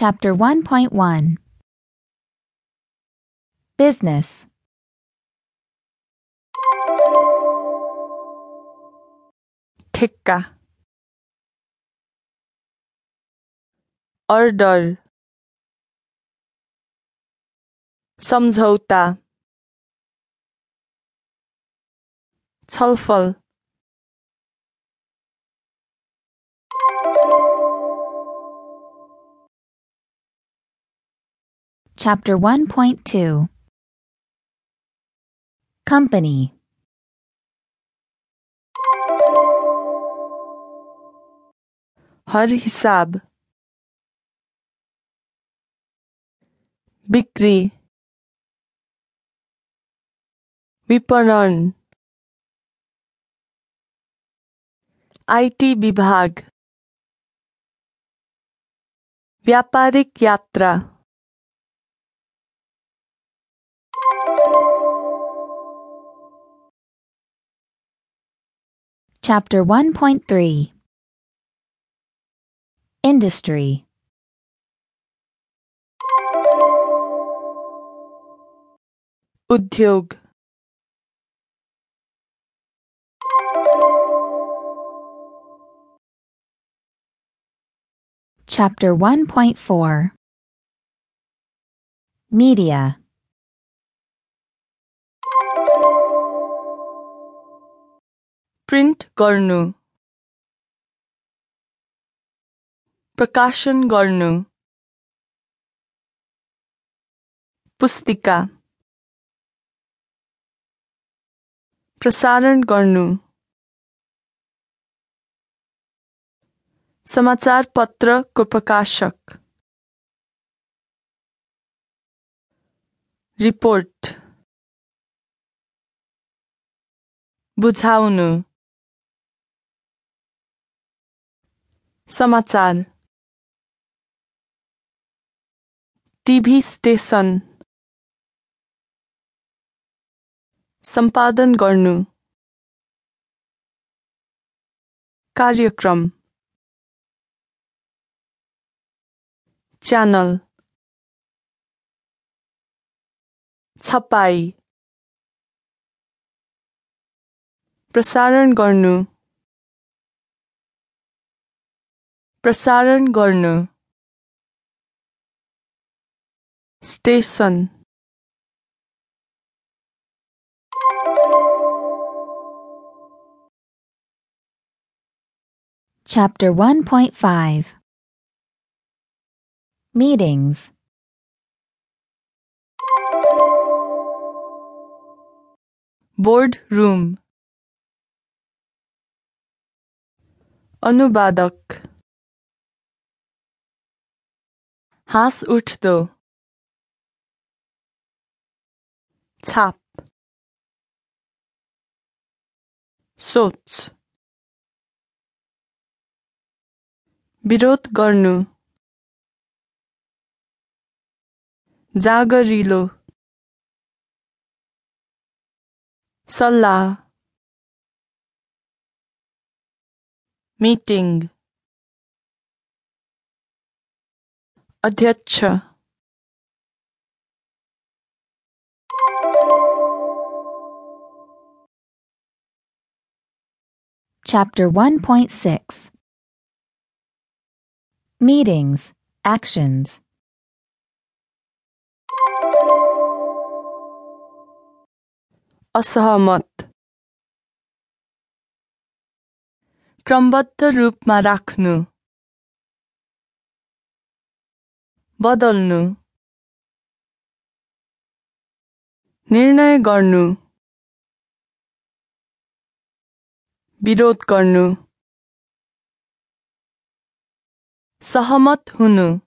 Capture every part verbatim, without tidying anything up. Chapter one point one Business Tekka Order Samjhota Chalfal Chapter one point two Company Har Hisab Bikri Vipanan I T Vibhag Vyaparik Yatra Chapter one point three Industry Udyog Chapter one point four Media Print Garnu Prakashan Garnu Pustika Prasaran Garnu Samachar Patra ko Prakashak Report Bujhaunu Samachar T V Station Sampadan Garnu Karyakram Channel Chapai Prasaran Garnu Prasaran Garnu Station Chapter one point five Meetings Board Room Anubadak Has Uthdo Chap Sots Birod Garnu Zagarilo Salah Meeting Adhyaksha Chapter one point six Meetings, Actions Asahamat Krambadda Rupma Rakhnu Badalnu Nirnay Garnu Birod Garnu Sahamat Hunu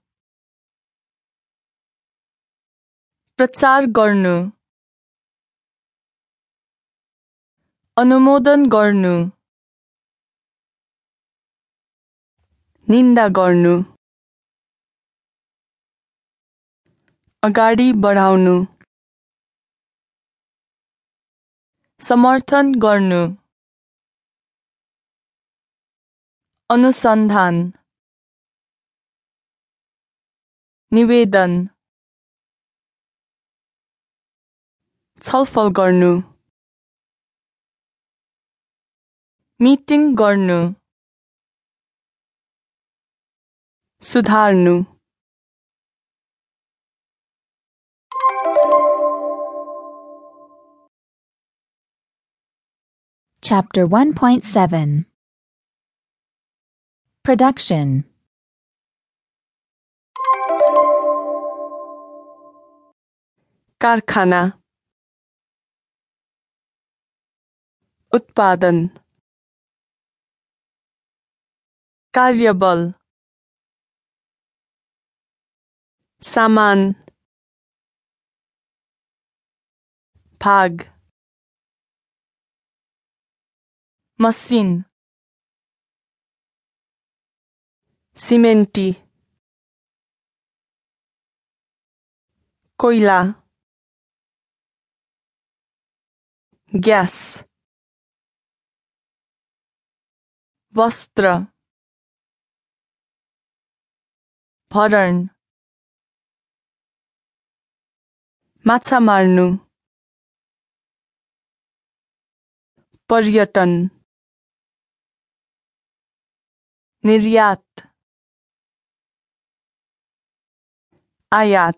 Prachar Garnu Anumodan Garnu Ninda Garnu Agadi Badhaunu Samarthan Garnu Anusandhan निवेदन छलफल गर्नु meeting गर्नु सुधार्नु Chapter one point seven Production Karkhana Utpadan Karyabal Saman Phag Machine Cementi Koila Gas Vastra Bharan Macha marnu Paryatan Niryat Ayat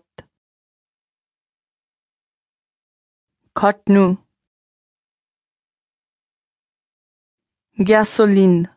Khatnu Gasoline